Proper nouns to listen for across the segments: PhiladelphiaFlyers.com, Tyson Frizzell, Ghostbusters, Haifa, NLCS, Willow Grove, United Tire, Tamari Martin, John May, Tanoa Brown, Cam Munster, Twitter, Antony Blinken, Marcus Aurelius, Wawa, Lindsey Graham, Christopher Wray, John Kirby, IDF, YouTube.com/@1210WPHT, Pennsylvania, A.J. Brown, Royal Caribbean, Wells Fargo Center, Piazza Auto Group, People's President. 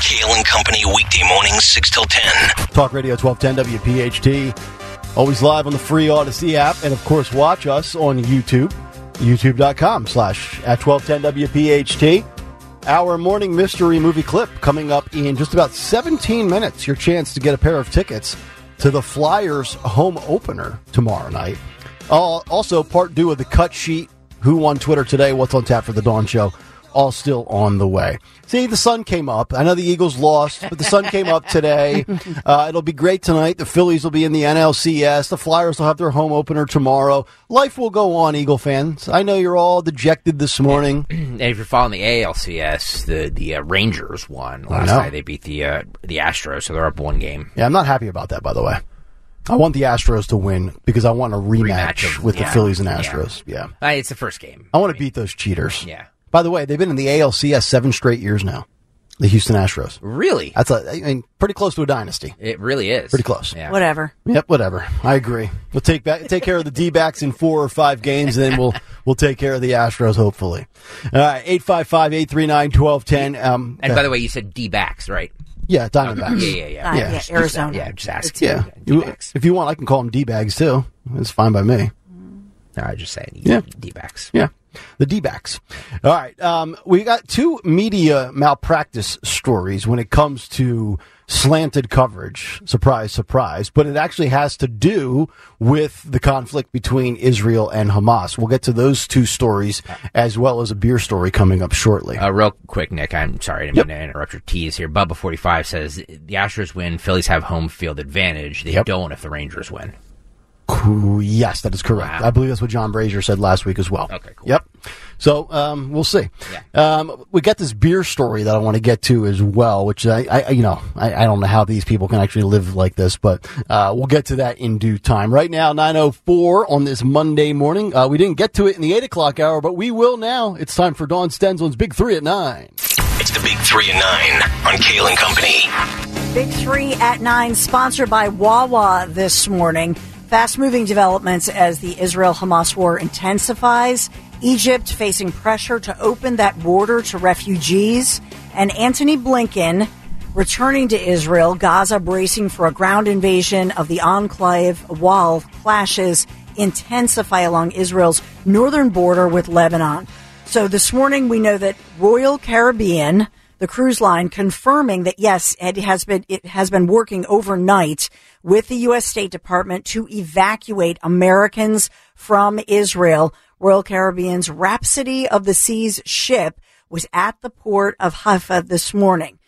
Kale and Company, weekday mornings, 6 till 10. Talk Radio 1210 WPHT. Always live on the free Odyssey app. And, of course, watch us on YouTube, YouTube.com/@1210WPHT. Our morning mystery movie clip coming up in just about 17 minutes. Your chance to get a pair of tickets to the Flyers home opener tomorrow night. Also, part due of the cut sheet. Who won Twitter today? What's on tap for the Dawn Show? All still on the way. See, the sun came up. I know the Eagles lost, but the sun came up today. It'll be great tonight. The Phillies will be in the NLCS. The Flyers will have their home opener tomorrow. Life will go on, Eagle fans. I know you're all dejected this morning. And if you're following the ALCS, the Rangers won last night. They beat the Astros, so they're up one game. Yeah, I'm not happy about that, by the way. I want the Astros to win because I want a rematch with the Phillies and Astros. Yeah. It's the first game. I want to beat those cheaters. Yeah. By the way, they've been in the ALCS 7 straight years now. The Houston Astros. Really? That's pretty close to a dynasty. It really is. Pretty close. Yeah. Whatever. Yep, whatever. I agree. We'll take care of the D-backs in 4 or 5 games, and then we'll take care of the Astros, hopefully. 855-839-1210. And by the way, you said D-backs, right? Yeah, Diamondbacks. Yeah. Arizona. Yeah, just ask. Yeah. D-backs. If you want, I can call them D-bags, too. It's fine by me. No, I just said D-backs. Yeah. The D-backs. All right. We got 2 media malpractice stories when it comes to slanted coverage. Surprise, surprise. But it actually has to do with the conflict between Israel and Hamas. We'll get to those 2 stories as well as a beer story coming up shortly. Real quick, Nick. I'm sorry. I didn't mean to interrupt your tease here. Bubba45 says the Astros win. Phillies have home field advantage. They don't if the Rangers win. Yes, that is correct. Wow. I believe that's what John Brazier said last week as well. Okay, cool. Yep. So we'll see. Yeah. We got this beer story that I want to get to as well, which I don't know how these people can actually live like this, but we'll get to that in due time. Right now, 9:04 on this Monday morning. We didn't get to it in the 8 o'clock hour, but we will now. It's time for Dawn Stensland's Big 3 at 9. It's the Big 3 at 9 on Kale and Company. Big 3 at 9, sponsored by Wawa this morning. Fast-moving developments as the Israel-Hamas war intensifies, Egypt facing pressure to open that border to refugees, and Antony Blinken returning to Israel, Gaza bracing for a ground invasion of the enclave while clashes intensify along Israel's northern border with Lebanon. So this morning we know that Royal Caribbean, the cruise line, confirming that, yes, it has been working overnight with the U.S. State Department to evacuate Americans from Israel. Royal Caribbean's Rhapsody of the Seas ship was at the port of Haifa this morning.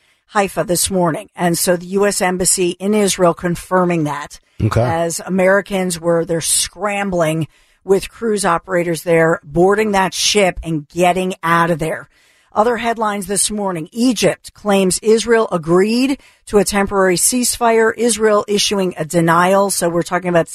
And so the U.S. Embassy in Israel confirming that as Americans they're scrambling with cruise operators there, boarding that ship and getting out of there. Other headlines this morning, Egypt claims Israel agreed to a temporary ceasefire, Israel issuing a denial. So we're talking about,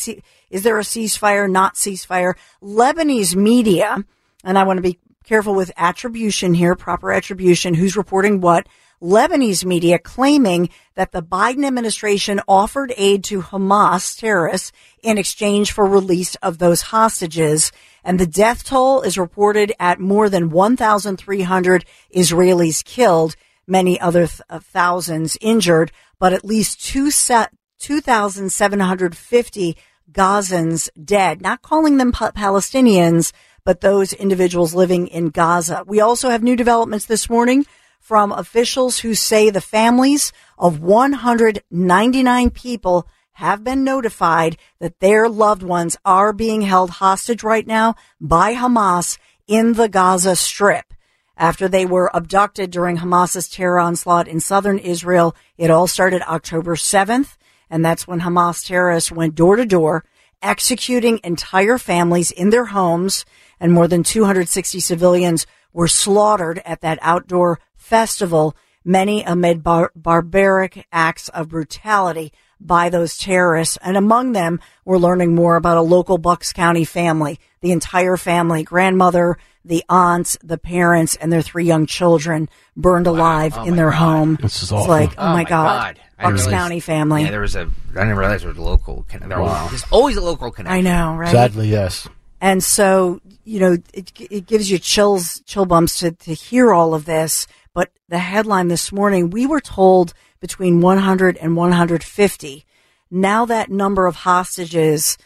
is there a ceasefire, not ceasefire? Lebanese media, and I want to be careful with attribution here, proper attribution, who's reporting what. Lebanese media claiming that the Biden administration offered aid to Hamas terrorists in exchange for release of those hostages. And the death toll is reported at more than 1,300 Israelis killed, many other thousands injured, but at least 2,750 Gazans dead. Not calling them Palestinians, but those individuals living in Gaza. We also have new developments this morning from officials who say the families of 199 people have been notified that their loved ones are being held hostage right now by Hamas in the Gaza Strip. After they were abducted during Hamas's terror onslaught in southern Israel, it all started October 7th, and that's when Hamas terrorists went door to door, executing entire families in their homes, and more than 260 civilians were slaughtered at that outdoor festival, many amid barbaric acts of brutality by those terrorists. And among them, we're learning more about a local Bucks County family, the entire family, grandmother, the aunts, the parents, and their 3 young children burned alive in their home. This is awful. It's like, oh my God. Bucks County family. Yeah, I didn't realize there was a local connection. There's always a local connection. I know, right? Sadly, yes. And so, it gives you chill bumps to hear all of this. But the headline this morning, we were told between 100 and 150. Now that number of hostages,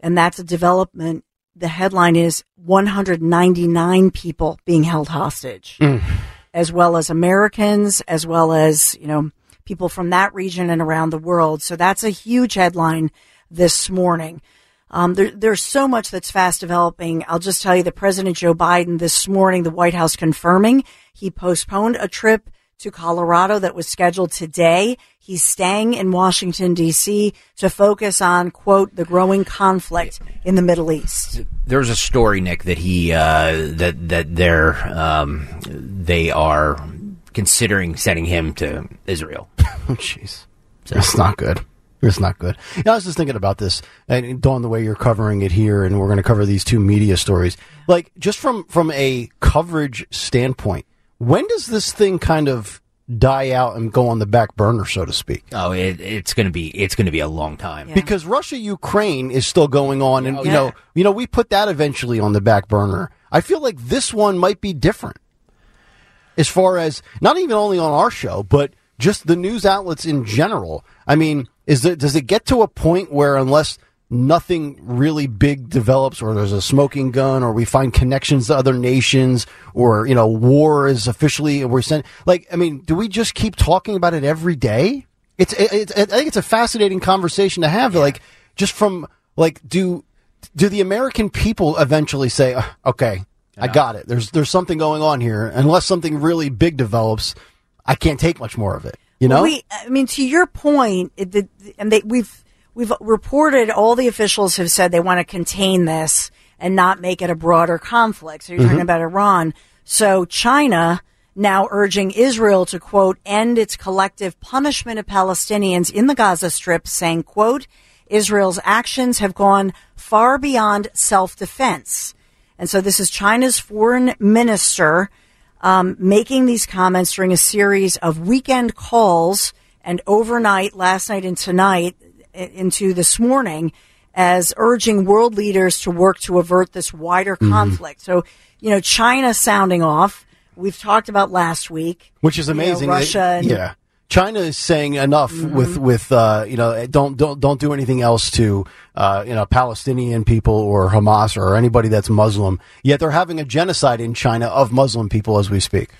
and that's a development, the headline is 199 people being held hostage, as well as Americans, as well as, you know, people from that region and around the world. So that's a huge headline this morning. There's so much that's fast developing. I'll just tell you that President Joe Biden this morning, the White House confirming he postponed a trip to Colorado that was scheduled today. He's staying in Washington, D.C. to focus on, quote, the growing conflict in the Middle East. There's a story, Nick, that they are considering sending him to Israel. Jeez. So. That's not good. It's not good. You know, I was just thinking about this, and Dawn, the way you're covering it here, and we're going to cover these two media stories. Like, just from a coverage standpoint, when does this thing kind of die out and go on the back burner, so to speak? Oh, it's going to be a long time. Yeah. Because Russia-Ukraine is still going on, and you know, we put that eventually on the back burner. I feel like this one might be different, as far as not even only on our show, but just the news outlets in general. I mean, does it get to a point where, unless nothing really big develops, or there's a smoking gun, or we find connections to other nations, or, you know, war is officially, we're sent, like, I mean, do we just keep talking about it every day? I think it's a fascinating conversation to have. Yeah. Like, just from, like, do the American people eventually say, okay, yeah, I got it. There's something going on here. Unless something really big develops, I can't take much more of it. You know, to your point, we've reported, all the officials have said they want to contain this and not make it a broader conflict. So you're talking about Iran. So China now urging Israel to, quote, end its collective punishment of Palestinians in the Gaza Strip, saying, quote, Israel's actions have gone far beyond self-defense. And so this is China's foreign minister making these comments during a series of weekend calls and overnight, last night and tonight, into this morning, as urging world leaders to work to avert this wider conflict. So, you know, China sounding off, we've talked about last week, which is amazing. You know, Russia, China is saying enough with you know, don't do anything else to you know, Palestinian people or Hamas or anybody that's Muslim. Yet they're having a genocide in China of Muslim people as we speak.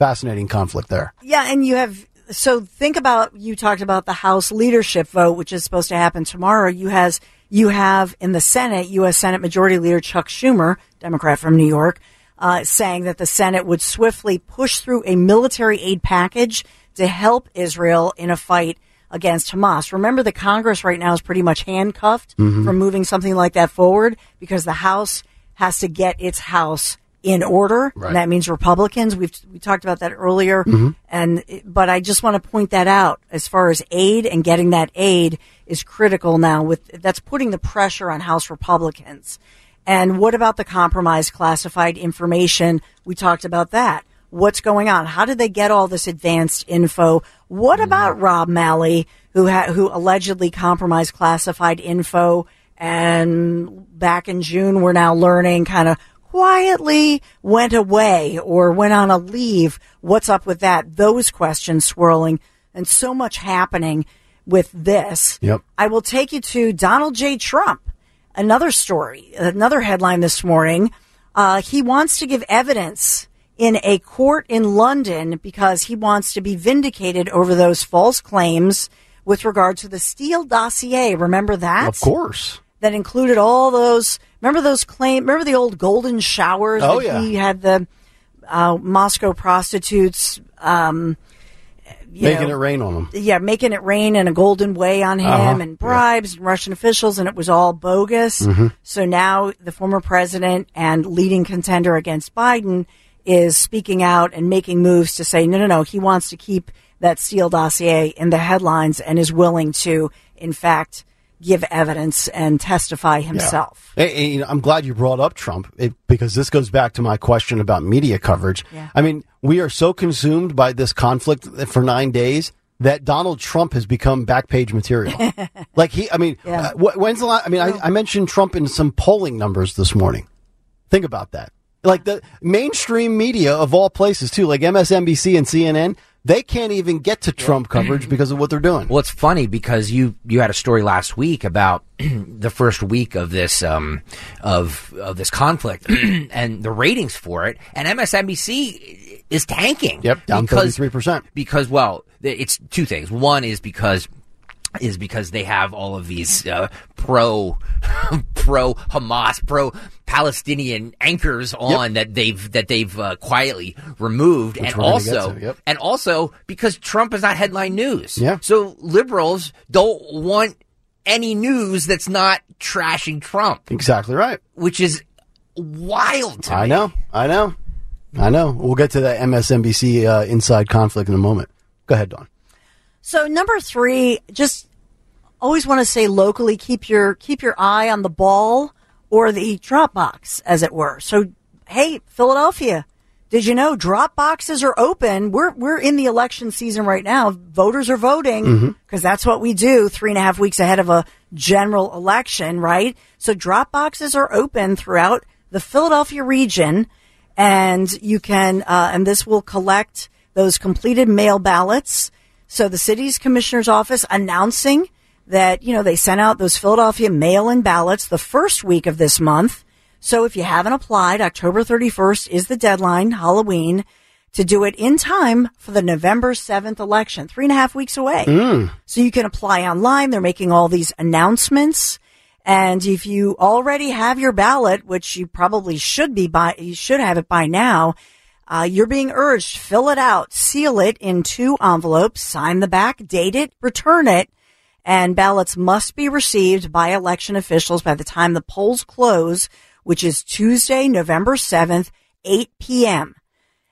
Fascinating conflict there. Yeah, and you have. So think about, you talked about the House leadership vote, which is supposed to happen tomorrow. You have in the Senate, U.S. Senate Majority Leader Chuck Schumer, Democrat from New York, saying that the Senate would swiftly push through a military aid package to help Israel in a fight against Hamas. Remember, the Congress right now is pretty much handcuffed from moving something like that forward, because the House has to get its house in order, right. And that means Republicans. We talked about that earlier, but I just want to point that out. As far as aid and getting that aid is critical now. That's putting the pressure on House Republicans. And what about the compromised classified information? We talked about that. What's going on? How did they get all this advanced info? What about Rob Malley, who allegedly compromised classified info? And back in June, we're now learning kind of quietly went away or went on a leave. What's up with that? Those questions swirling, and so much happening with this. Yep. I will take you to Donald J. Trump. Another story, another headline this morning. He wants to give evidence in a court in London because he wants to be vindicated over those false claims with regard to the Steele dossier. Remember that? Of course. That included all those. Remember those claims? Remember the old golden showers? Oh, that he had the Moscow prostitutes making it rain on him. Yeah, making it rain in a golden way on him, and bribes and Russian officials, and it was all bogus. So now the former president and leading contender against Biden is speaking out and making moves to say, no, he wants to keep that Steele dossier in the headlines and is willing to, in fact, give evidence and testify himself. Yeah. And, you know, I'm glad you brought up Trump, because this goes back to my question about media coverage. Yeah. I mean, we are so consumed by this conflict for 9 days that Donald Trump has become backpage material. When's the last? I mentioned Trump in some polling numbers this morning. Think about that. Like the mainstream media of all places, too, like MSNBC and CNN, they can't even get to Trump coverage because of what they're doing. Well, it's funny because you had a story last week about the first week of this this conflict and the ratings for it, and MSNBC is tanking. Yep, down 33%. Because, well, it's two things. One is because they have all of these pro Hamas, pro Palestinian anchors on that they've quietly removed, and also because Trump is not headline news. Yeah. So liberals don't want any news that's not trashing Trump. Exactly right. Which is wild to me. I know. We'll get to that MSNBC inside conflict in a moment. Go ahead, Dawn. So number three, just always want to say locally, keep your eye on the ball or the drop box, as it were. So, hey, Philadelphia, did you know drop boxes are open? We're in the election season right now. Voters are voting because that's what we do 3.5 weeks ahead of a general election, right? So drop boxes are open throughout the Philadelphia region, and you can and this will collect those completed mail ballots. So the city's commissioner's office announcing that, you know, they sent out those Philadelphia mail-in ballots the first week of this month. So if you haven't applied, October 31st is the deadline, Halloween, to do it in time for the November 7th election, 3.5 weeks away. So you can apply online. They're making all these announcements. And if you already have your ballot, which you probably should be by, you should have it by now, you're being urged, fill it out, seal it in 2 envelopes, sign the back, date it, return it, and ballots must be received by election officials by the time the polls close, which is Tuesday, November 7th, 8 p.m.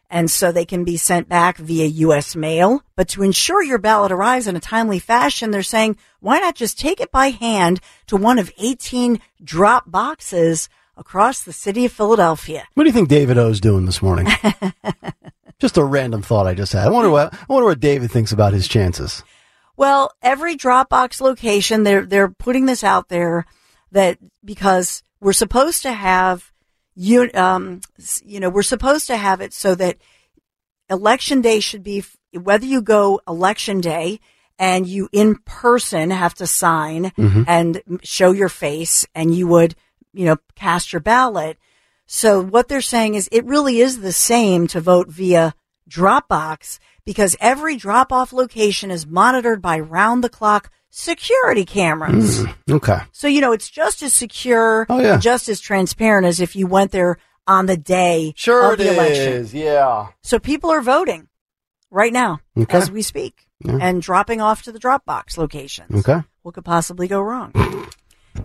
And so they can be sent back via U.S. mail. But to ensure your ballot arrives in a timely fashion, they're saying, why not just take it by hand to one of 18 drop boxes across the city of Philadelphia. What do you think David O's doing this morning? Just a random thought I just had. I wonder what David thinks about his chances. Well, every Dropbox location, they're putting this out there that because we're supposed to have we're supposed to have it so that election day should be whether you go election day and you in person have to sign and show your face and you would cast your ballot. So what they're saying is it really is the same to vote via Dropbox because every drop-off location is monitored by round-the-clock security cameras. Okay. So, it's just as secure, just as transparent as if you went there on the day of the election. Sure it is, yeah. So people are voting right now as we speak and dropping off to the Dropbox locations. Okay. What could possibly go wrong?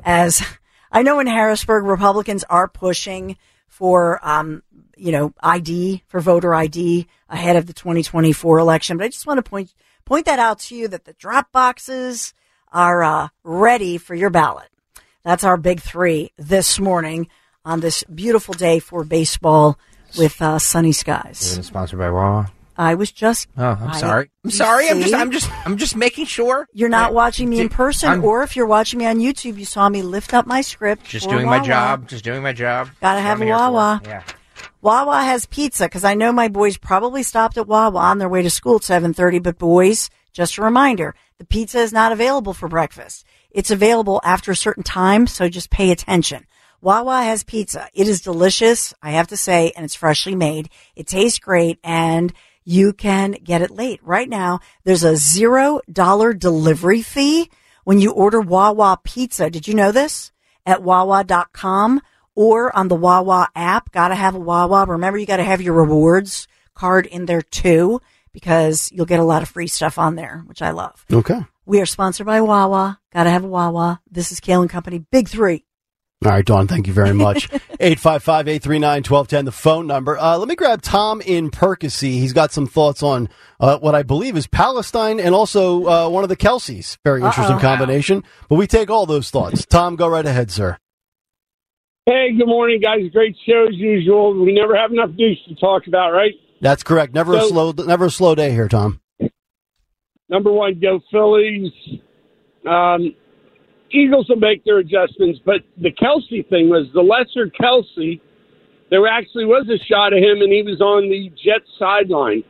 As... I know in Harrisburg, Republicans are pushing for, ID, for voter ID ahead of the 2024 election. But I just want to point that out to you that the drop boxes are ready for your ballot. That's our big three this morning on this beautiful day for baseball with sunny skies. Sponsored by Wawa. I was just. Oh, I'm sorry. I'm just making sure you're not watching me in person, or if you're watching me on YouTube, you saw me lift up my script. Just doing my job. Gotta have a Wawa. Yeah. Wawa has pizza because I know my boys probably stopped at Wawa on their way to school at 7:30. But boys, just a reminder: the pizza is not available for breakfast. It's available after a certain time, so just pay attention. Wawa has pizza. It is delicious, I have to say, and it's freshly made. It tastes great, and you can get it late. Right now, there's a $0 delivery fee when you order Wawa pizza. Did you know this? At Wawa.com or on the Wawa app. Got to have a Wawa. Remember, you got to have your rewards card in there, too, because you'll get a lot of free stuff on there, which I love. Okay. We are sponsored by Wawa. Got to have a Wawa. This is Kale and Company. Big Three. All right, Dawn, thank you very much. 855-839-1210, the phone number. Let me grab Tom in Percy. He's got some thoughts on what I believe is Palestine and also one of the Kelseys. Very interesting combination. Wow. But we take all those thoughts. Tom, go right ahead, sir. Hey, good morning, guys. Great show as usual. We never have enough news to talk about, right? That's correct. Never a slow day here, Tom. Number one, go Phillies. Eagles will make their adjustments, but the Kelsey thing was the lesser Kelsey There actually was a shot of him, and he was on the Jets sideline.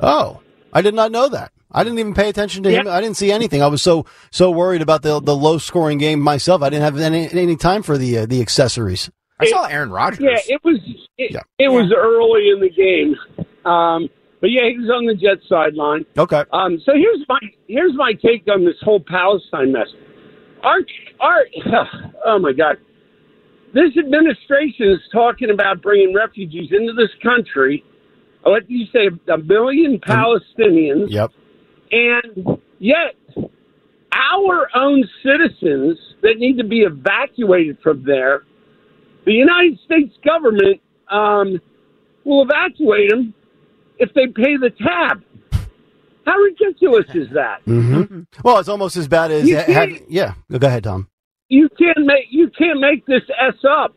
Oh, I did not know that. I didn't even pay attention to him. I didn't see anything. I was so worried about the low-scoring game myself. I didn't have any time for the accessories. I saw Aaron Rodgers. Yeah, it was early in the game. But yeah, he was on the Jets sideline. Okay. So here's my take on this whole Palestine mess. Oh my God. This administration is talking about bringing refugees into this country. What do you say? 1 million Palestinians. Yep. And yet our own citizens that need to be evacuated from there, the United States government will evacuate them if they pay the tab. How ridiculous is that? Mm-hmm. Well, it's almost as bad as Go ahead, Tom. You can't make this S up.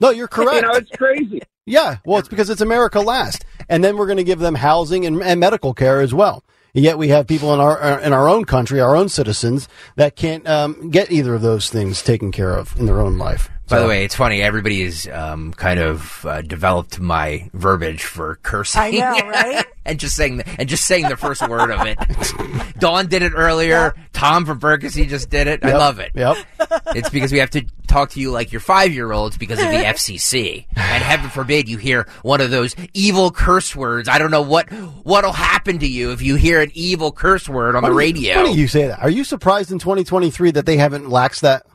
No, you're correct. It's crazy. Yeah, well, it's because it's America last, and then we're going to give them housing and medical care as well. And yet we have people in our own country, our own citizens, that can't get either of those things taken care of in their own life. By the way, it's funny. Everybody has kind of developed my verbiage for cursing. I know, right? and just saying the first word of it. Dawn did it earlier. Yep. Tom from Berkesy just did it. Yep. I love it. Yep. It's because we have to talk to you like you're 5-year-olds because of the FCC. And heaven forbid you hear one of those evil curse words. I don't know what'll happen to you if you hear an evil curse word on the radio. Why do you say that? Are you surprised in 2023 that they haven't laxed that?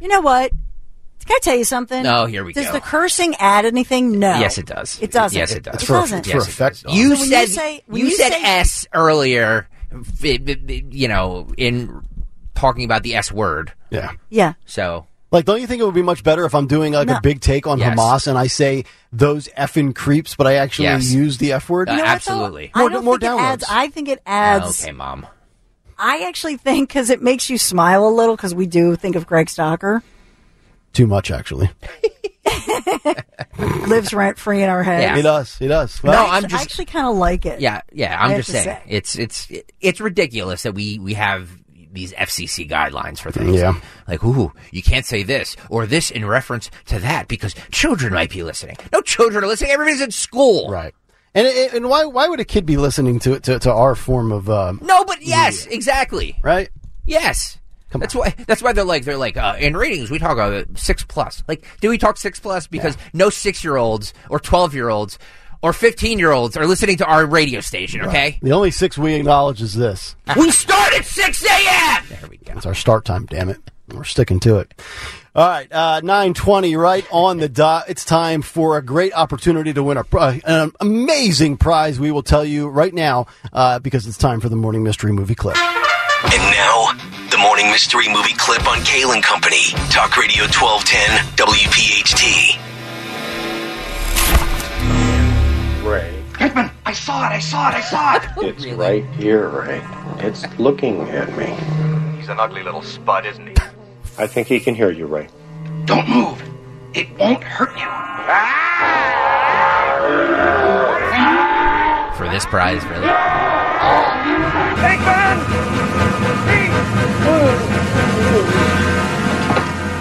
You know what? Can I tell you something? Oh, here we go. Does the cursing add anything? No. Yes, it does. It doesn't. Yes, it does. It doesn't. For effect. You said S earlier, you know, in talking about the S word. Yeah. Yeah. So. Like, don't you think it would be much better if I'm doing a big take on Hamas and I say those effing creeps, but I actually use the F word? Absolutely. I don't think it adds. I think it adds. Okay, Mom. I actually think because it makes you smile a little because we do think of Greg Stocker. Too much, actually. Lives rent-free in our head. Yeah. He does. He does. Well, no, I actually kind of like it. Yeah, yeah. I'm just saying. It's ridiculous that we have these FCC guidelines for things. Yeah. Like, ooh, you can't say this or this in reference to that because children might be listening. No children are listening. Everybody's at school. Right. And why would a kid be listening to our form of no? But yes, media? Exactly. Right? Yes. That's why they're like in ratings we talk about 6+. Like, do we talk 6+? Because no 6-year-olds or 12-year-olds or 15-year-olds are listening to our radio station. Okay. Right. The only 6 we acknowledge is this. We start at 6 a.m. There we go. It's our start time. Damn it. We're sticking to it. All right, 9:20, right on the dot. It's time for a great opportunity to win an amazing prize. We will tell you right now because it's time for the Morning Mystery Movie Clip. And now, the Morning Mystery Movie Clip on Kale and Company, Talk Radio 1210 WPHT. Ray. Hickman, I saw it. It's right here, Ray. It's looking at me. He's an ugly little spud, isn't he? I think he can hear you, Ray. Don't move. It won't hurt you. For this prize, really? Take man!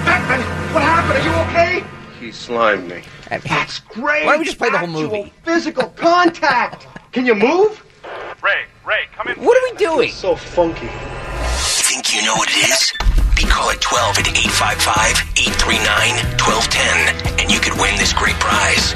Beckman, what happened? Are you okay? He slimed me. That's great. Why don't we just play the whole movie? Physical contact. Can you move? Ray, come in. What are we doing? It's so funky. Think you know what it is? Call at 12 at 855-839-1210, and you could win this great prize.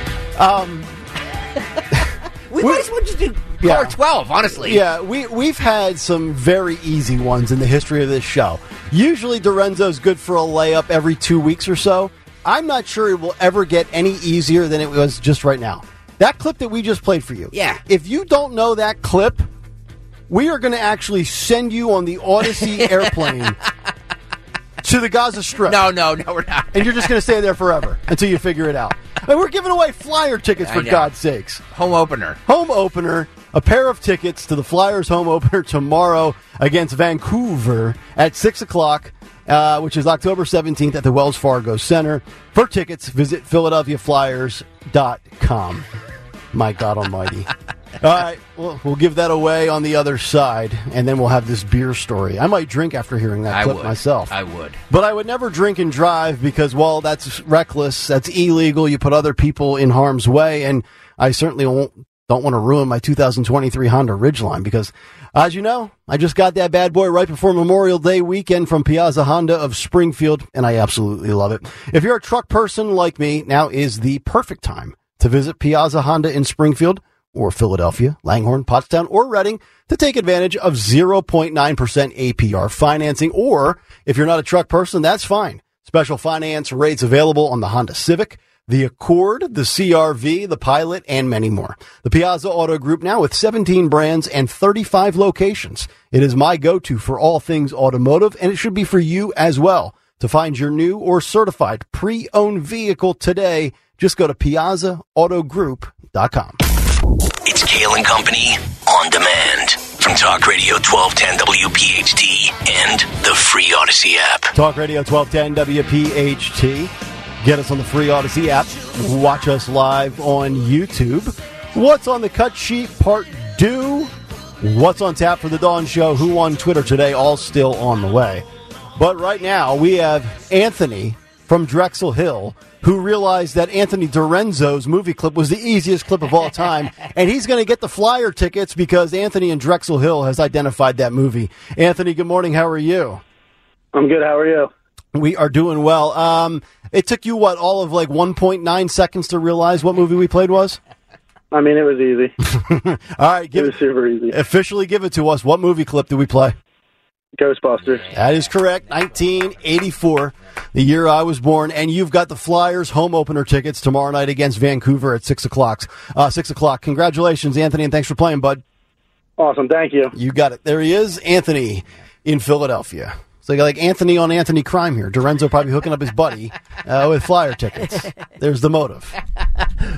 We might as well just do call 12, honestly. Yeah, we've had some very easy ones in the history of this show. Usually Dorenzo's good for a layup every 2 weeks or so. I'm not sure it will ever get any easier than it was just right now. That clip that we just played for you. Yeah. If you don't know that clip, we are going to actually send you on the Odyssey airplane to the Gaza Strip. No, we're not. And you're just going to stay there forever until you figure it out. And we're giving away flyer tickets, for God's sakes. Home opener. A pair of tickets to the Flyers home opener tomorrow against Vancouver at 6 o'clock, which is October 17th at the Wells Fargo Center. For tickets, visit PhiladelphiaFlyers.com. My God almighty. All right, well, we'll give that away on the other side, and then we'll have this beer story. I might drink after hearing that clip myself. I would. But I would never drink and drive because, well, that's reckless, that's illegal, you put other people in harm's way, and I certainly don't want to ruin my 2023 Honda Ridgeline because, as you know, I just got that bad boy right before Memorial Day weekend from Piazza Honda of Springfield, and I absolutely love it. If you're a truck person like me, now is the perfect time to visit Piazza Honda in Springfield, or Philadelphia, Langhorne, Pottstown, or Reading to take advantage of 0.9% APR financing. Or if you're not a truck person, that's fine. Special finance rates available on the Honda Civic, the Accord, the CR-V, the Pilot, and many more. The Piazza Auto Group, now with 17 brands and 35 locations. It is my go-to for all things automotive, and it should be for you as well. To find your new or certified pre-owned vehicle today, just go to piazzaautogroup.com. It's Kale and Company on demand from Talk Radio 1210 WPHT and the free Odyssey app. Talk Radio 1210 WPHT. Get us on the free Odyssey app. Watch us live on YouTube. What's on the cut sheet? Part due. What's on tap for the Dawn Show? Who on Twitter today? All still on the way. But right now we have Antony from Drexel Hill, who realized that Anthony Dorenzo's movie clip was the easiest clip of all time, and he's going to get the flyer tickets because Anthony in Drexel Hill has identified that movie. Anthony, good morning. How are you? I'm good. How are you? We are doing well. It took you, what, all of like 1.9 seconds to realize what movie we played was? I mean, it was easy. All right. It was super easy. Officially give it to us. What movie clip did we play? Ghostbusters. That is correct. 1984, the year I was born, and you've got the Flyers home opener tickets tomorrow night against Vancouver at 6 o'clock. Congratulations, Anthony, and thanks for playing, bud. Awesome. Thank you. You got it. There he is, Anthony in Philadelphia. So you got like Anthony on Anthony crime here. Dorenzo probably hooking up his buddy with Flyer tickets. There's the motive.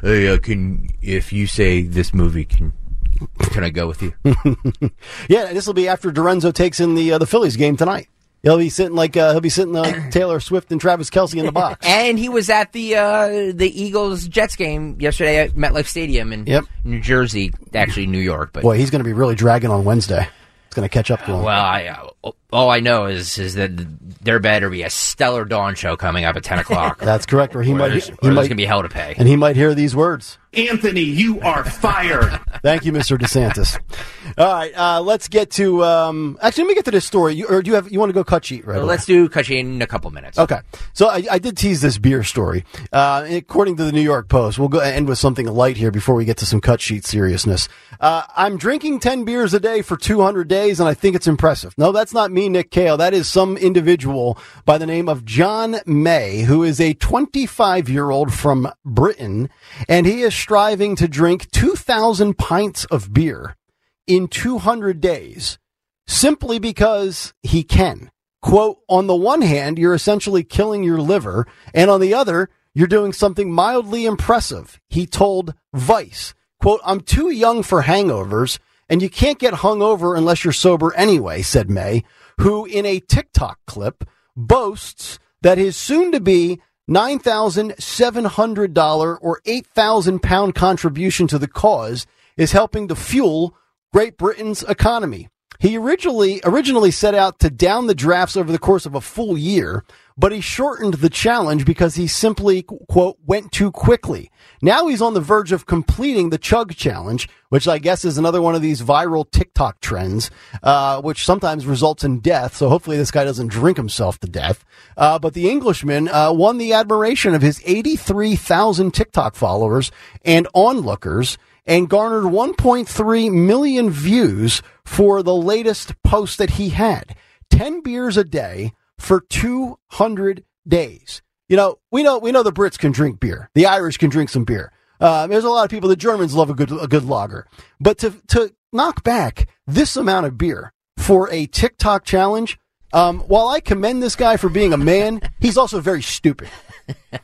If you say this movie can I go with you? Yeah, this will be after Dorenzo takes in the Phillies game tonight. He'll be sitting like Taylor Swift and Travis Kelce in the box. And he was at the Eagles Jets game yesterday at MetLife Stadium in New Jersey, actually New York. But boy, he's going to be really dragging on Wednesday. It's going to catch up to him. Well, all I know is that there better be a stellar Dawn Show coming up at 10 o'clock. That's correct. Or he might going to be hell to pay, and he might hear these words. Anthony, you are fired. Thank you, Mr. DeSantis. All right, let's get to. Let me get to this story. You want to go cut sheet right away? Let's do cut sheet in a couple minutes. Okay. So I did tease this beer story. According to the New York Post, we'll go end with something light here before we get to some cut sheet seriousness. I'm drinking 10 beers a day for 200 days, and I think it's impressive. No, that's not me, Nick Cale. That is some individual by the name of John May, who is a 25-year-old from Britain, and he is striving to drink 2,000 pints of beer in 200 days simply because he can. Quote, on the one hand, you're essentially killing your liver, and on the other, you're doing something mildly impressive, he told Vice. Quote, I'm too young for hangovers, and you can't get hungover unless you're sober anyway, said May, who in a TikTok clip boasts that his soon-to-be $9,700 or 8,000-pound contribution to the cause is helping to fuel Great Britain's economy. He originally set out to down the drafts over the course of a full year, but he shortened the challenge because he simply, quote, went too quickly. Now he's on the verge of completing the Chug Challenge, which I guess is another one of these viral TikTok trends, which sometimes results in death. So hopefully this guy doesn't drink himself to death. But the Englishman won the admiration of his 83,000 TikTok followers and onlookers, and garnered 1.3 million views for the latest post that he had. 10 beers a day for 200 days. You know, we know the Brits can drink beer. The Irish can drink some beer. There's a lot of people, the Germans love a good lager. But to knock back this amount of beer for a TikTok challenge, while I commend this guy for being a man, he's also very stupid.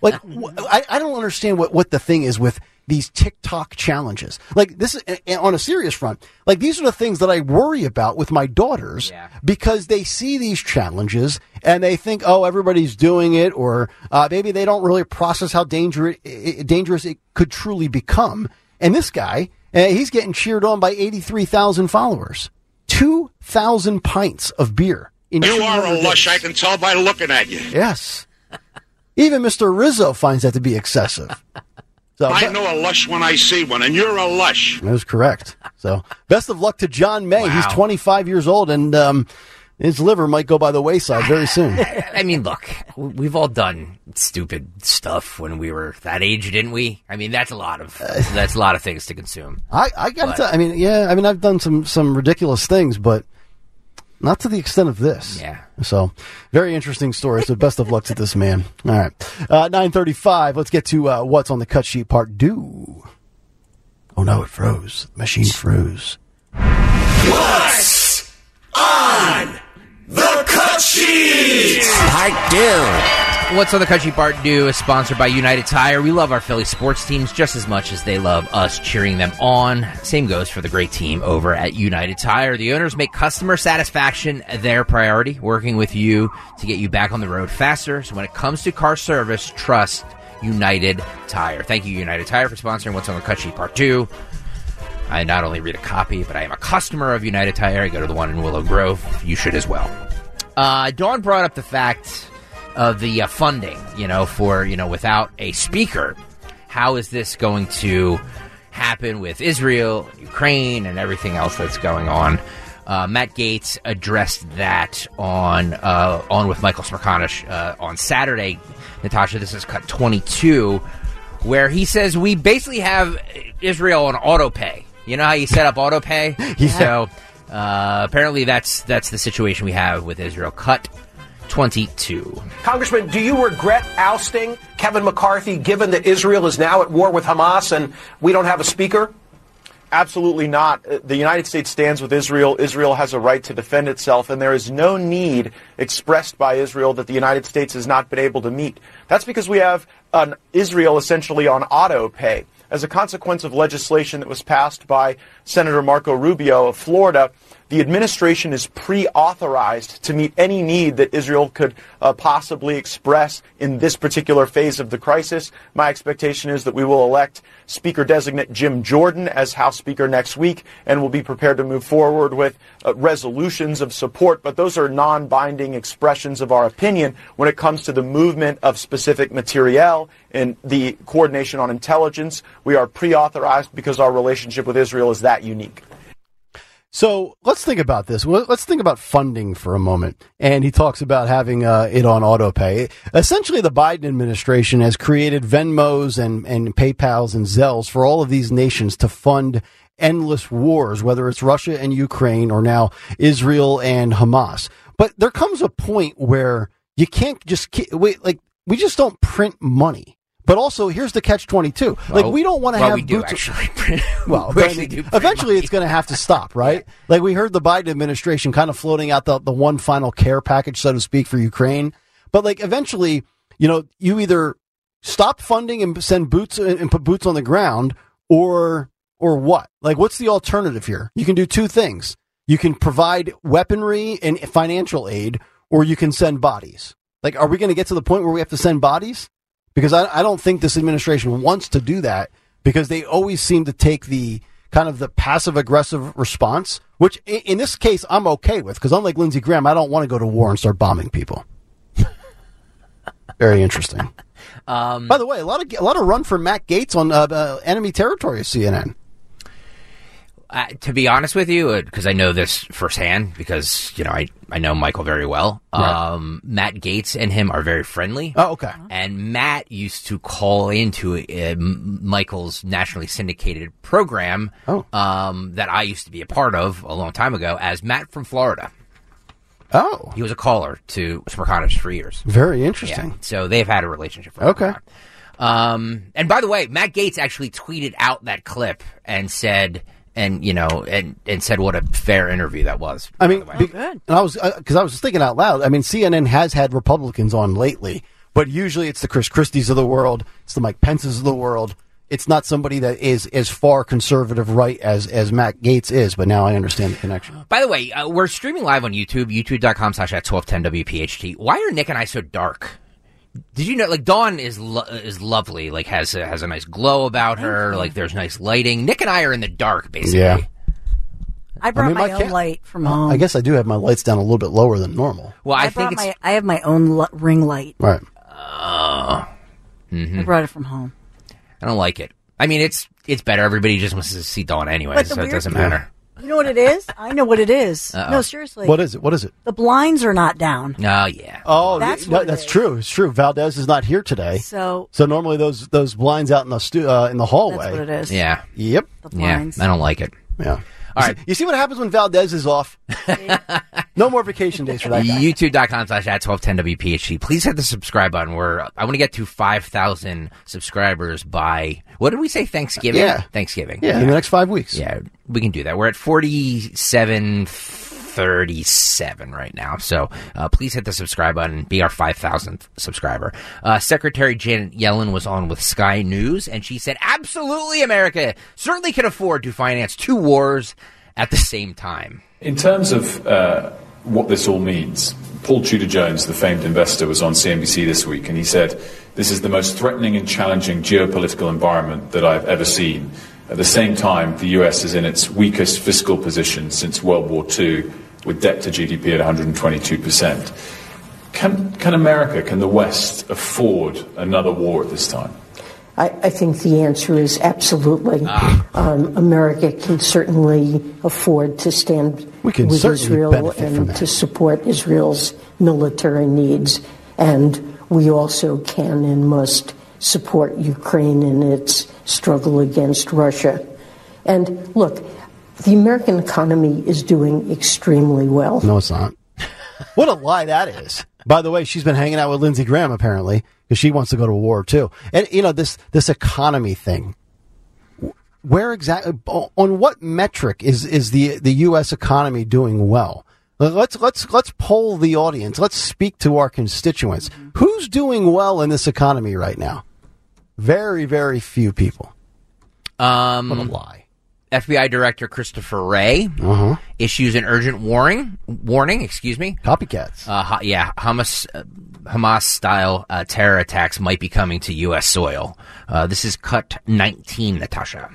Like, I don't understand what the thing is with these TikTok challenges. Like, this is on a serious front. Like, these are the things that I worry about with my daughters because they see these challenges and they think, oh, everybody's doing it, or maybe they don't really process how dangerous it could truly become. And this guy He's getting cheered on by 83,000 followers. 2,000 pints of beer. You are a lush. I can tell by looking at you. Yes. Even Mr. Rizzo finds that to be excessive. So, I know a lush when I see one, and you're a lush. That was correct. So, best of luck to John May. Wow. He's 25 years old, and his liver might go by the wayside very soon. I mean, look, we've all done stupid stuff when we were that age, didn't we? I mean, that's a lot of things to consume. I got to tell you, I've done some ridiculous things, but not to the extent of this. Yeah. So, very interesting story. So, best of luck to this man. All right. 9:35. Let's get to what's on the cut sheet part due. Oh, no, it froze. The machine froze. What's on the cut sheet? I do. What's on the cut sheet part due is sponsored by United Tire. We love our Philly sports teams just as much as they love us cheering them on. Same goes for the great team over at United Tire. The owners make customer satisfaction their priority, working with you to get you back on the road faster. So when it comes to car service, trust United Tire. Thank you, United Tire, for sponsoring What's on the Cut Sheet Part 2. I not only read a copy, but I am a customer of United Tire. I go to the one in Willow Grove. You should as well. Dawn brought up the fact of the funding, without a speaker. How is this going to happen with Israel, Ukraine, and everything else that's going on? Matt Gaetz addressed that on with Michael Smirkanish on Saturday. Natasha, this is cut 22, where he says we basically have Israel on auto pay. You know how you set up auto pay? Yeah. So apparently that's the situation we have with Israel. Cut 22. Congressman, do you regret ousting Kevin McCarthy, given that Israel is now at war with Hamas and we don't have a speaker? Absolutely not. The United States stands with Israel. Israel has a right to defend itself, and there is no need expressed by Israel that the United States has not been able to meet. That's because we have an Israel essentially on auto pay. As a consequence of legislation that was passed by Senator Marco Rubio of Florida, the administration is pre-authorized to meet any need that Israel could possibly express in this particular phase of the crisis. My expectation is that we will elect Speaker-designate Jim Jordan as House Speaker next week, and we'll be prepared to move forward with resolutions of support. But those are non-binding expressions of our opinion when it comes to the movement of specific materiel and the coordination on intelligence. We are pre-authorized because our relationship with Israel is that unique. So let's think about this. Let's think about funding for a moment. And he talks about having it on auto pay. Essentially, the Biden administration has created Venmos and PayPals and Zells for all of these nations to fund endless wars, whether it's Russia and Ukraine or now Israel and Hamas. But there comes a point where you can't just wait. Like, we just don't print money. But also, here's the catch-22. Like, we don't want to have... Eventually it's going to have to stop, right? Yeah. Like, we heard the Biden administration kind of floating out the one final care package, so to speak, for Ukraine. But, like, eventually, you either stop funding and send boots and put boots on the ground or what? Like, what's the alternative here? You can do two things. You can provide weaponry and financial aid, or you can send bodies. Like, are we going to get to the point where we have to send bodies? Because I don't think this administration wants to do that, because they always seem to take the kind of the passive-aggressive response, which in this case I'm okay with, because unlike Lindsey Graham, I don't want to go to war and start bombing people. Very interesting. By the way, a lot of run for Matt Gaetz on enemy territory at CNN. To be honest with you, because I know this firsthand, because I know Michael very well. Right. Matt Gaetz and him are very friendly. Oh, okay. And Matt used to call into Michael's nationally syndicated program that I used to be a part of a long time ago as Matt from Florida. Oh, he was a caller to Smirkanish for years. Very interesting. Yeah. So they've had a relationship. Okay. And by the way, Matt Gaetz actually tweeted out that clip and said. And said what a fair interview that was. I mean, and I was just thinking out loud. I mean, CNN has had Republicans on lately, but usually it's the Chris Christies of the world, it's the Mike Pences of the world. It's not somebody that is as far conservative right as Matt Gaetz is, but now I understand the connection. By the way, we're streaming live on YouTube, YouTube.com/@1210WPHT. Why are Nick and I so dark? Did you know, like, Dawn is lovely, like, has a nice glow about her, like, there's nice lighting. Nick and I are in the dark, basically. Yeah. I brought my own light from home. I guess I do have my lights down a little bit lower than normal. Well, I think it's... I have my own ring light. Right. I brought it from home. I don't like it. I mean, it's better. Everybody just wants to see Dawn anyway, so it doesn't matter. You know what it is? I know what it is. Uh-oh. No, seriously. What is it? The blinds are not down. Oh, yeah. Oh, that's true. It's true. Valdez is not here today. So normally those blinds out in the hallway. That's what it is. Yeah. Yep. The blinds. Yeah, I don't like it. Yeah. All right. You see what happens when Valdez is off? No more vacation days for that guy. YouTube.com/@1210WPHT. Please hit the subscribe button. I want to get to 5,000 subscribers by, what did we say, Thanksgiving? Yeah. Thanksgiving. Yeah, in the next 5 weeks. Yeah, we can do that. We're at 4737 right now. So please hit the subscribe button. Be our 5,000th subscriber. Secretary Janet Yellen was on with Sky News, and she said, absolutely, America certainly can afford to finance two wars at the same time. In terms of what this all means, Paul Tudor Jones, the famed investor, was on CNBC this week, and he said, this is the most threatening and challenging geopolitical environment that I've ever seen. At the same time, the US is in its weakest fiscal position since World War II, with debt to GDP at 122%. Can America, can the West afford another war at this time? I think the answer is absolutely. America can certainly afford to stand with Israel and to support Israel's military needs. And we also can and must support Ukraine in its struggle against Russia. And look, the American economy is doing extremely well. No, it's not. What a lie that is. By the way, she's been hanging out with Lindsey Graham, apparently, because she wants to go to war, too. And, you know, this economy thing, where exactly, on what metric is the U.S. economy doing well? Let's poll the audience. Let's speak to our constituents. Mm-hmm. Who's doing well in this economy right now? Very, very few people. What a lie. FBI Director Christopher Wray issues an urgent warning. Excuse me. Copycats. Hamas-style terror attacks might be coming to U.S. soil. This is cut 19, Natasha.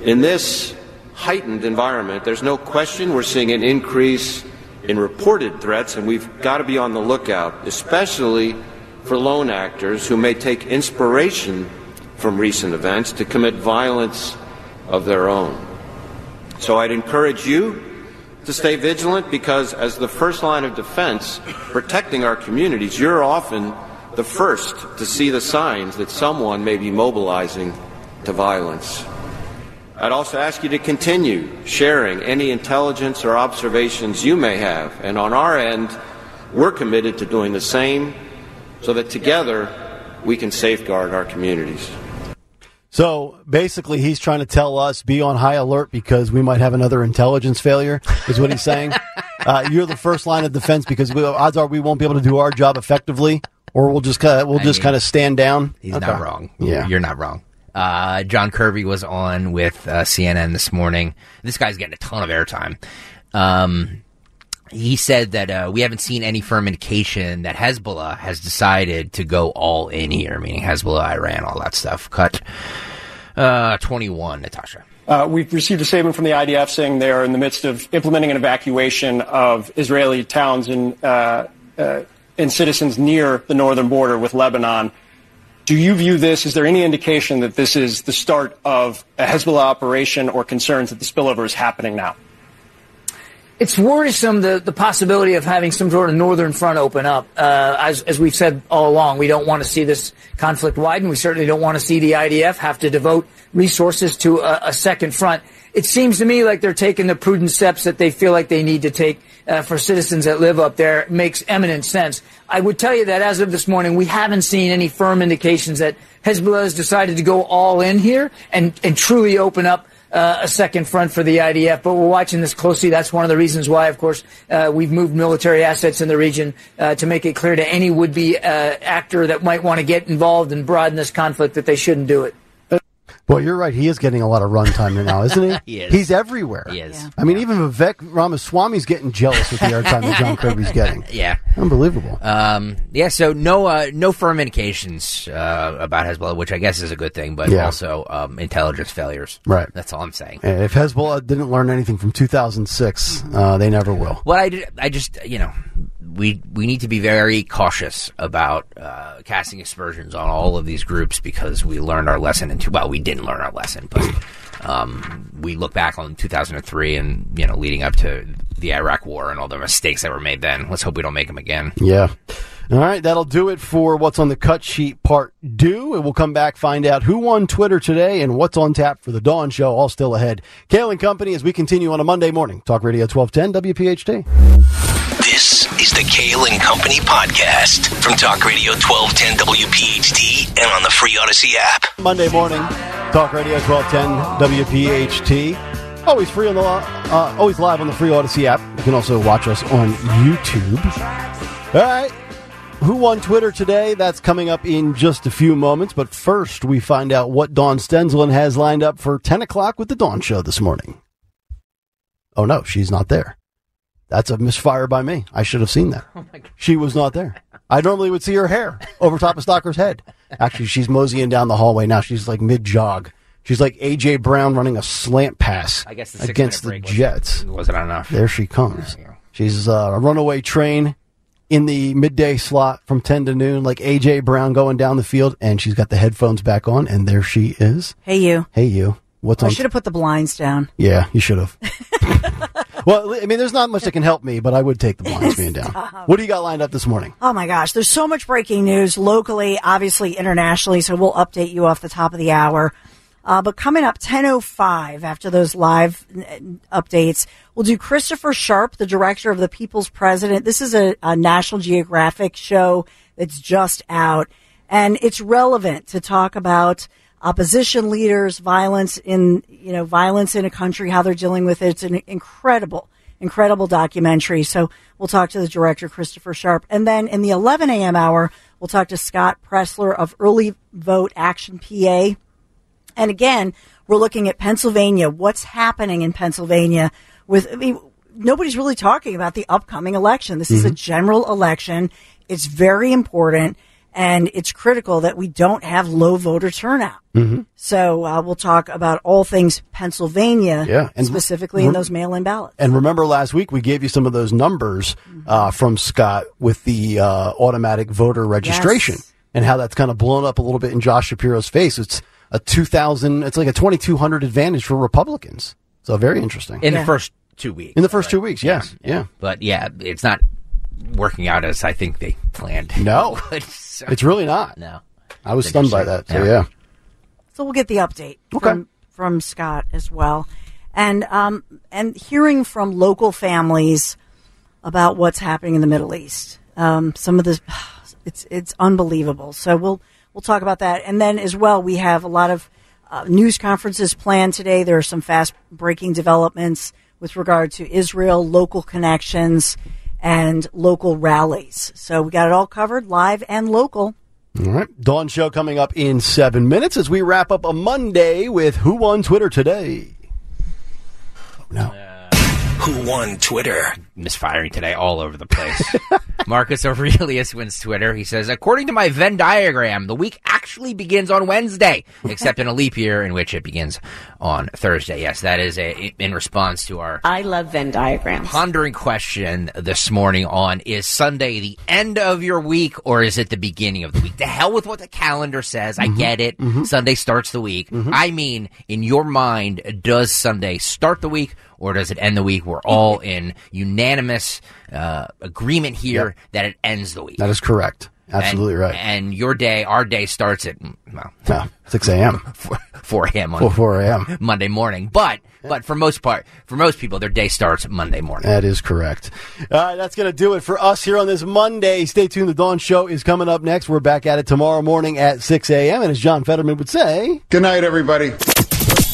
In this heightened environment, there's no question we're seeing an increase in reported threats, and we've got to be on the lookout, especially for lone actors who may take inspiration from recent events to commit violence of their own. So I'd encourage you to stay vigilant, because as the first line of defense protecting our communities, you're often the first to see the signs that someone may be mobilizing to violence. I'd also ask you to continue sharing any intelligence or observations you may have, and on our end, we're committed to doing the same so that together we can safeguard our communities. So basically, he's trying to tell us, be on high alert because we might have another intelligence failure, is what he's saying. You're the first line of defense because odds are we won't be able to do our job effectively, or we'll just kind of stand down. He's not wrong. Yeah. You're not wrong. John Kirby was on with CNN this morning. This guy's getting a ton of airtime. He said that we haven't seen any firm indication that Hezbollah has decided to go all in here, meaning Hezbollah, Iran, all that stuff. Cut 21, Natasha. We've received a statement from the IDF saying they are in the midst of implementing an evacuation of Israeli towns and citizens near the northern border with Lebanon. Do you view this? Is there any indication that this is the start of a Hezbollah operation, or concerns that the spillover is happening now? It's worrisome, the possibility of having some sort of northern front open up. As we've said all along, we don't want to see this conflict widen. We certainly don't want to see the IDF have to devote resources to a second front. It seems to me like they're taking the prudent steps that they feel like they need to take for citizens that live up there. It makes eminent sense. I would tell you that as of this morning, we haven't seen any firm indications that Hezbollah has decided to go all in here and truly open up a second front for the IDF, but we're watching this closely. That's one of the reasons why, of course, we've moved military assets in the region to make it clear to any would-be actor that might want to get involved and broaden this conflict that they shouldn't do it. Well, you're right. He is getting a lot of run time now, isn't he? He is. He's everywhere. He is. Yeah. I mean, even Vivek Ramaswamy's getting jealous with the airtime that John Kirby's getting. Yeah. Unbelievable. So no firm indications about Hezbollah, which I guess is a good thing, but also intelligence failures. Right. That's all I'm saying. And if Hezbollah didn't learn anything from 2006, they never will. Well, I just we need to be very cautious about casting aspersions on all of these groups because we learned our lesson in we didn't learn our lesson, but we look back on 2003 and leading up to the Iraq War and all the mistakes that were made then. Let's hope we don't make them again. Yeah. All right, that'll do it for What's on the Cut Sheet Part 2, and we'll come back, find out who won Twitter today and what's on tap for the Dawn Show, all still ahead. Kale and Company as we continue on a Monday morning. Talk Radio 1210 WPHT. This is the Kale and Company podcast from Talk Radio 1210 WPHT and on the free Odyssey app. Monday morning, Talk Radio 1210 WPHT. Always free on the always live on the free Odyssey app. You can also watch us on YouTube. All right. Who won Twitter today? That's coming up in just a few moments. But first, we find out what Dawn Stenslin has lined up for 10 o'clock with the Dawn Show this morning. Oh, no, she's not there. That's a misfire by me. I should have seen that. Oh my God. She was not there. I normally would see her hair over top of Stalker's head. Actually, she's moseying down the hallway now. She's like mid-jog. She's like A.J. Brown running a slant pass against the Jets. Wasn't enough. There she comes. She's a runaway train. In the midday slot from 10 to noon, like A.J. Brown going down the field, and she's got the headphones back on, and there she is. Hey, you. Hey, you. What's on? I should have put the blinds down. Yeah, you should have. Well, I mean, there's not much that can help me, but I would take the blinds being down. What do you got lined up this morning? Oh, my gosh. There's so much breaking news locally, obviously internationally, so we'll update you off the top of the hour. But coming up 10:05 after those live updates, we'll do Christopher Sharp, the director of The People's President. This is a National Geographic show that's just out, and it's relevant to talk about opposition leaders, violence in a country, how they're dealing with it. It's an incredible documentary. So we'll talk to the director, Christopher Sharp, and then in the 11 a.m. hour, we'll talk to Scott Pressler of Early Vote Action PA. And again, we're looking at Pennsylvania, what's happening in Pennsylvania. Nobody's really talking about the upcoming election. This is a general election. It's very important, and it's critical that we don't have low voter turnout. Mm-hmm. So we'll talk about all things Pennsylvania, and specifically in those mail-in ballots. And remember last week we gave you some of those numbers from Scott with the automatic voter registration and how that's kind of blown up a little bit in Josh Shapiro's face. It's like a 2,200 advantage for Republicans. So very interesting. In the first 2 weeks. In the first 2 weeks, yes. Yeah. But, it's not working out as I think they planned. No. It's really not. No. I was stunned by that. So, yeah. So we'll get the update from Scott as well. And hearing from local families about what's happening in the Middle East. Some of this, it's unbelievable. So We'll talk about that. And then as well, we have a lot of news conferences planned today. There are some fast-breaking developments with regard to Israel, local connections, and local rallies. So we got it all covered, live and local. All right. Dawn Show coming up in 7 minutes as we wrap up a Monday with Who Won Twitter Today? Oh, no. Who won Twitter? Misfiring today all over the place. Marcus Aurelius wins Twitter. He says, according to my Venn diagram, the week actually begins on Wednesday, except in a leap year in which it begins on Thursday. Yes, that is in response to our I love Venn diagrams. Pondering question this morning on, is Sunday the end of your week or is it the beginning of the week? The hell with what the calendar says. I get it. Mm-hmm. Sunday starts the week. Mm-hmm. I mean, in your mind, does Sunday start the week or does it end the week? We're all in unanimous agreement here that it ends the week. That is correct. Absolutely right. And your day, our day starts at 6 a.m. 4 a.m. on 4 a.m. Monday morning. But for most people, their day starts Monday morning. That is correct. All right, that's going to do it for us here on this Monday. Stay tuned. The Dawn Show is coming up next. We're back at it tomorrow morning at 6 a.m. And as John Fetterman would say, good night, everybody.